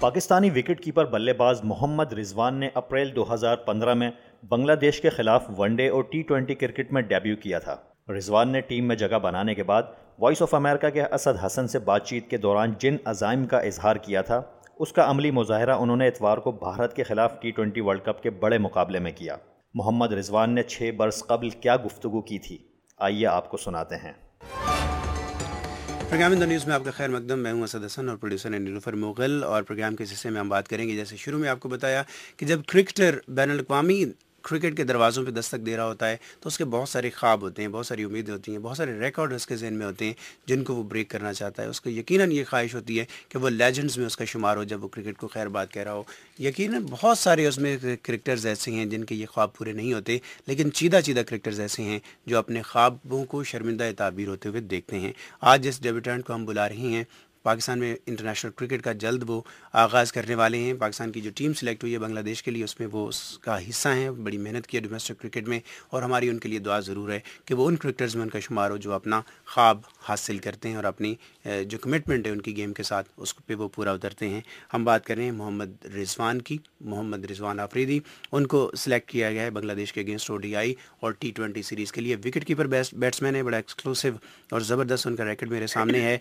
Pakistani wicket keeper بلے باز محمد رضوان نے اپریل 2015 میں بنگلہ دیش کے خلاف ون ڈے اور T20 کرکٹ میں ڈیبیو کیا تھا۔ رضوان نے ٹیم میں جگہ بنانے کے بعد وائس آف امریکہ کے اسد حسن سے بات چیت کے دوران جن عزائم کا اظہار کیا تھا، اس کا عملی مظاہرہ انہوں نے اتوار کو بھارت کے خلاف T20 ورلڈ کپ کے بڑے مقابلے میں کیا۔ محمد رضوان نے 6 برس قبل کیا گفتگو کی تھی، آئیے آپ کو سناتے ہیں۔ پروگرام ان نیوز میں آپ کا خیر مقدم، میں ہوں اسد حسن اور پروڈیوسر ہیں نیلوفر مغل، اور پروگرام کے حصے میں ہم بات کریں گے، جیسے شروع میں آپ کو بتایا کہ جب کرکٹر بین الاقوامی کرکٹ کے دروازوں پہ دستک دے رہا ہوتا ہے تو اس کے بہت سارے خواب ہوتے ہیں، بہت ساری امیدیں ہوتی ہیں، بہت سارے ریکارڈ اس کے ذہن میں ہوتے ہیں جن کو وہ بریک کرنا چاہتا ہے۔ اس کو یقیناً یہ خواہش ہوتی ہے کہ وہ لیجنڈز میں اس کا شمار ہو جب وہ کرکٹ کو خیر بات کہہ رہا ہو۔ یقیناً بہت سارے اس میں کرکٹرز ایسے ہیں جن کے یہ خواب پورے نہیں ہوتے، لیکن چیدہ کرکٹرز ایسے ہیں جو اپنے خوابوں کو شرمندہ تعبیر ہوتے ہوئے دیکھتے ہیں۔ آج جس ڈیبیوٹنٹ کو ہم بلا رہے ہیں، پاکستان میں انٹرنیشنل کرکٹ کا جلد وہ آغاز کرنے والے ہیں، پاکستان کی جو ٹیم سلیکٹ ہوئی ہے بنگلہ دیش کے لیے اس میں وہ اس کا حصہ ہیں، بڑی محنت کی ہے ڈومیسٹک کرکٹ میں، اور ہماری ان کے لیے دعا ضرور ہے کہ وہ ان کرکٹرز میں ان کا شمار ہو جو اپنا خواب حاصل کرتے ہیں اور اپنی جو کمٹمنٹ ہے ان کی گیم کے ساتھ اس پہ وہ پورا اترتے ہیں۔ ہم بات کر رہے ہیں محمد رضوان کی، محمد رضوان آفریدی، ان کو سلیکٹ کیا گیا ہے بنگلہ دیش کے اگینسٹ ODI اور T20 سیریز کے لیے۔ وکٹ کیپر بیٹسمین ہے، بڑا ایکسکلوسو اور زبردست ان کا ریکارڈ میرے سامنے ہے۔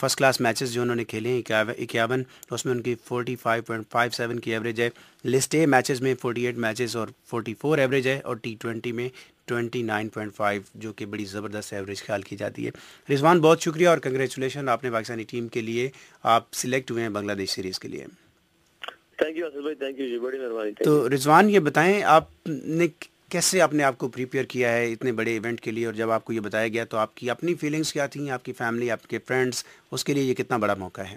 فرسٹ کلاس میچز جو انہوں نے کھیلے ہیں 51، اس میں ان کی 45.57 کی ایوریج ہے۔ لسٹ اے میچز میں 48 میچز اور 44 ایوریج ہے، اور T20 میں 29.5 جو کہ بڑی زبردست ایوریج خیال کی جاتی ہے۔ رضوان بہت شکریہ اور کنگریچولیشن، آپ نے پاکستانی ٹیم کے لیے آپ سلیکٹ ہوئے ہیں بنگلہ دیش سیریز کے لیے۔ تھینک یو اسد بھائی، تھینک یو جی، بڑی مہربانی۔ تو رضوان یہ بتائیں آپ نے کیسے اپنے آپ کو پریپیئر کیا ہے اتنے بڑے ایونٹ کے لیے، اور جب آپ کو یہ بتایا گیا تو آپ کی اپنی فیلنگز کیا تھیں، آپ کی فیملی، آپ کے فرینڈز، اس کے لیے یہ کتنا بڑا موقع ہے؟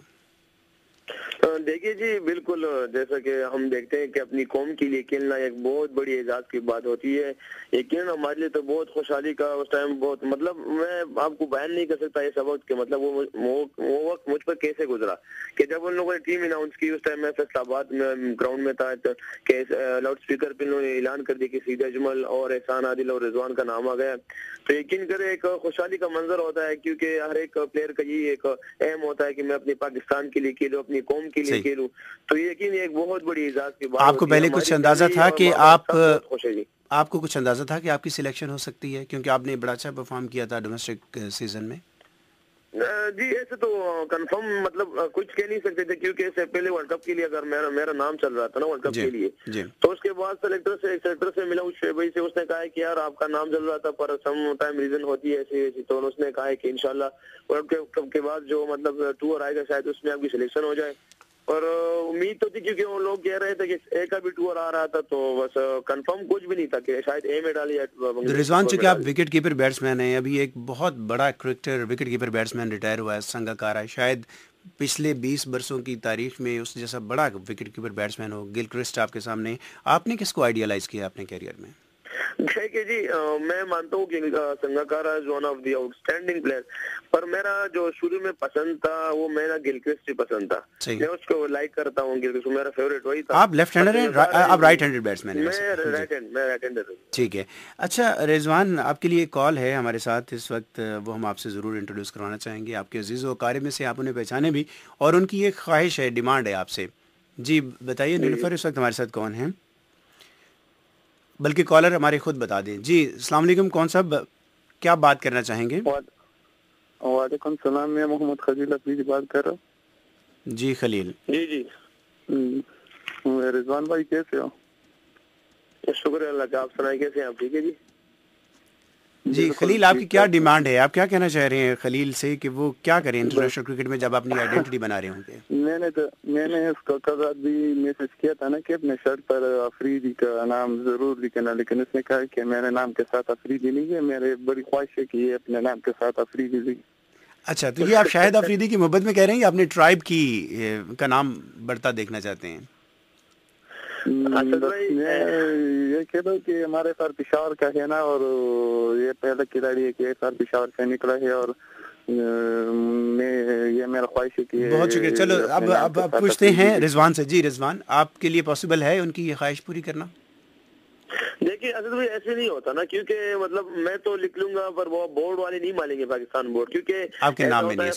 دیکھیے جی، بالکل جیسا کہ ہم دیکھتے ہیں کہ اپنی قوم کے لیے کھیلنا ایک بہت بڑی اعزاز کی بات ہوتی ہے، یقیناً ہمارے لیے تو بہت خوشحالی کا اس ٹائم بہت، مطلب میں آپ کو بیان نہیں کر سکتا اس وقت کہ مطلب وہ وقت مجھ پر کیسے گزرا کہ جب ان لوگوں نے ٹیم اناؤنس کی، اس ٹائم میں فیصل آباد میں گراؤنڈ میں تھا کہ لاؤڈ اسپیکر پہ انہوں نے اعلان کر دیا کہ سید اجمل اور احسان عادل اور رضوان کا نام آ گیا، تو یقین کرے ایک خوشحالی کا منظر ہوتا ہے، کیونکہ ہر ایک پلیئر کا یہی ایک اہم ہوتا ہے کہ میں اپنے پاکستان کے لیے کھیلوں، اپنی قوم کے لیے کھیلوں، تو یقین ایک بہت بڑی اعزاز کی بات ہے۔ آپ کو پہلے کچھ اندازہ تھا کہ آپ کو کچھ اندازہ تھا کہ آپ کی سلیکشن ہو سکتی ہے کیونکہ آپ نے بڑا اچھا پرفارم کیا تھا ڈومیسٹک سیزن میں؟ جی ایسے تو کنفرم مطلب کچھ کہہ نہیں سکتے تھے، کیونکہ اس سے پہلے ورلڈ کپ کے لیے اگر میرا نام چل رہا تھا نا ورلڈ کپ کے لیے، تو اس کے بعد سلیکٹر سے ملا شعبہ سے، اس نے کہا کہ یار آپ کا نام چل رہا تھا پر سم ٹائم ریزن ہوتی ہے ایسی ویسی، تو اس نے کہا کہ انشاءاللہ ورلڈ کپ کے بعد جو مطلب ٹور آئے گا شاید اس میں آپ کی سلیکشن ہو جائے، اور امید تو تھی کیونکہ وہ لوگ کہہ رہے تھے کہ اے کا بھی ٹور آ رہا تھا، تو بس کنفرم کچھ بھی نہیں تھا کہ شاید اے میں ڈالی۔ رضوان چونکہ آپ وکٹ کیپر بیٹسمین ہیں، ابھی ایک بہت بڑا cricketer wicket keeper batsman retire ہوا ہے سنگاکارا، شاید پچھلے 20 برسوں کی تاریخ میں اس جیسا بڑا وکٹ کیپر بیٹسمین ہو، گلکرسٹ آپ کے سامنے، آپ نے کس کو آئیڈیالائز کیا اپنے کیریئر میں؟ دیکھیے جی، میں مانتا ہوں کہ Sangakkara is one of the outstanding player, پر میرا جو شروع میں پسند تھا وہ میرا گلکرسٹ ہی پسند تھا، میں اس کو لائک کرتا ہوں، گلکرسٹ میرا فیوریٹ وہی تھا۔ آپ لیفٹ ہینڈر ہیں، آپ رائٹ ہینڈڈ بیٹسمین ہیں؟ میں رائٹ ہینڈر ہوں۔ ٹھیک ہے، اچھا رضوان آپ کے لیے ایک کال ہے ہمارے ساتھ اس وقت، وہ ہم آپ سے ضرور انٹروڈیوس کروانا چاہیں گے، آپ کے عزیز و اقارب میں سے آپ انہیں پہچانے بھی، اور ان کی ایک خواہش ہے، ڈیمانڈ ہے آپ سے۔ جی بتائیے نیلوفر، اس وقت ہمارے ساتھ کون ہیں، بلکہ کالر ہمارے خود بتا دیں۔ جی السلام علیکم، کون صاحب کیا بات کرنا چاہیں گے؟ وعلیکم السلام، میں محمد خزیل حفیظ بات کر رہا ہوں۔ جی خلیل جی رضوان بھائی کیسے ہو؟ شکر اللہ کا، آپ سنائیں کیسے ہیں آپ؟ ٹھیک ہے جی۔ جی خلیل، آپ کی کیا ڈیمانڈ ہے، آپ کیا کہنا چاہ رہے ہیں خلیل سے کہ وہ کیا کریں انٹرنیشنل کرکٹ میں جب اپنی آئیڈینٹی بنا رہے ہوں گے؟ میں نے اس کو کبھی بھی میسج کیا تھا نا کہ اپنے شرٹ پر آفریدی کا نام ضرور لکھنا، لیکن اس نے کہا کہ میرے نام کے ساتھ آفریدی نہیں ہے، میرے بڑی خواہش ہے کہ یہ اپنے نام کے ساتھ آفریدی لکھ۔ اچھا تو یہ آپ شاہد آفریدی کی محبت میں کہہ رہے ہیں یا اپنے ٹرائب کی کا نام بڑھتا دیکھنا چاہتے ہیں؟ یہ کہہ کہ ہمارے ساتھ پشاور کا ہے نا، اور یہ پہلا کھلاڑی ہے کہ ایک سال پشاور سے نکلا ہے، اور یہ میرا خواہش ہے کہ۔ بہت شکریہ، چلو اب پوچھتے ہیں رضوان سے۔ جی رضوان، آپ کے لیے پاسبل ہے ان کی یہ خواہش پوری کرنا؟ دیکھیے اسد بھائی ایسے نہیں ہوتا نا, کیونکہ مطلب میں تو لکھ لوں گا پر وہ بورڈ والے نہیں مانیں گے, پاکستان بورڈ, کیونکہ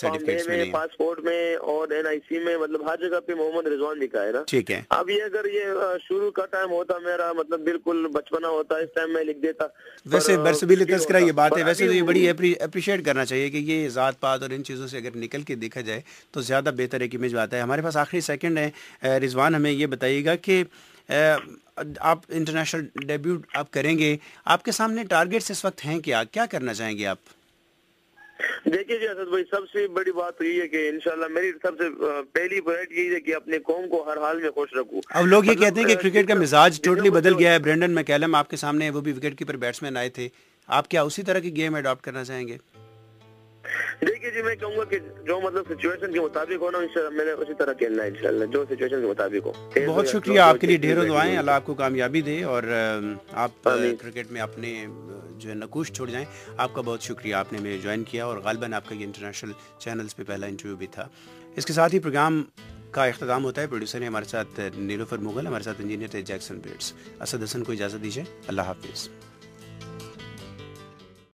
سرٹیفکیٹ میں, پاسپورٹ میں اور این آئی سی میں مطلب ہر جگہ پہ محمد رضوان لکھا ہے نا. ٹھیک ہے, اب یہ اگر یہ شروع کا ٹائم ہوتا میرا مطلب بالکل بچپنا ہوتا اس ٹائم میں لکھ دیتا. ویسے برسبیل تذکرہ یہ بات ہے, ویسے تو یہ بڑی اپریشیٹ کرنا چاہیے کہ یہ ذات پات اور ان چیزوں سے اگر نکل کے دیکھا جائے تو زیادہ بہتر ایک امیج آتا ہے. ہمارے پاس آخری سیکنڈ ہے, رضوان ہمیں یہ بتائیے گا کہ آپ انٹرنیشنل ڈیبیوٹ آپ کریں گے, آپ کے سامنے ٹارگیٹس اس وقت ہیں کیا, کیا کرنا چاہیں گے آپ؟ دیکھیے جی اسد بھائی, سب سے بڑی بات یہ ہے کہ انشاءاللہ میری سب سے پہلی پرائرٹی یہی ہے کہ اپنے قوم کو ہر حال میں خوش رکھوں. اب لوگ یہ کہتے ہیں کہ کرکٹ کا مزاج ٹوٹلی بدل گیا ہے, برینڈن مکیلم آپ کے سامنے, وہ بھی وکٹ کیپر بیٹس مین آئے تھے, آپ کیا اسی طرح کی گیم اڈاپٹ کرنا چاہیں گے؟ دیکھیے جی میں کہوں گا کہ جو مطلب سچویشن کے مطابق ہونا میں نے اسی طرح کھیلنا ہے انشاءاللہ, جو سچویشن کے مطابق ہو. بہت شکریہ آپ کے لیے, ڈھیروں دعائیں, اللہ آپ کو کامیابی دے اور آپ کرکٹ میں اپنے جو ہے نقوش چھوڑ جائیں. آپ کا بہت شکریہ, آپ نے میرے جوائن کیا اور غالباً آپ کا یہ انٹرنیشنل چینلز پہ پہلا انٹرویو بھی تھا. اس کے ساتھ ہی پروگرام کا اختتام ہوتا ہے. پروڈیوسر ہیں ہمارے ساتھ نیلوفر مغل, ہمارے ساتھ انجینئر تھے جیکسن بیٹس. اسد حسن کو اجازت دیجیے, اللہ حافظ.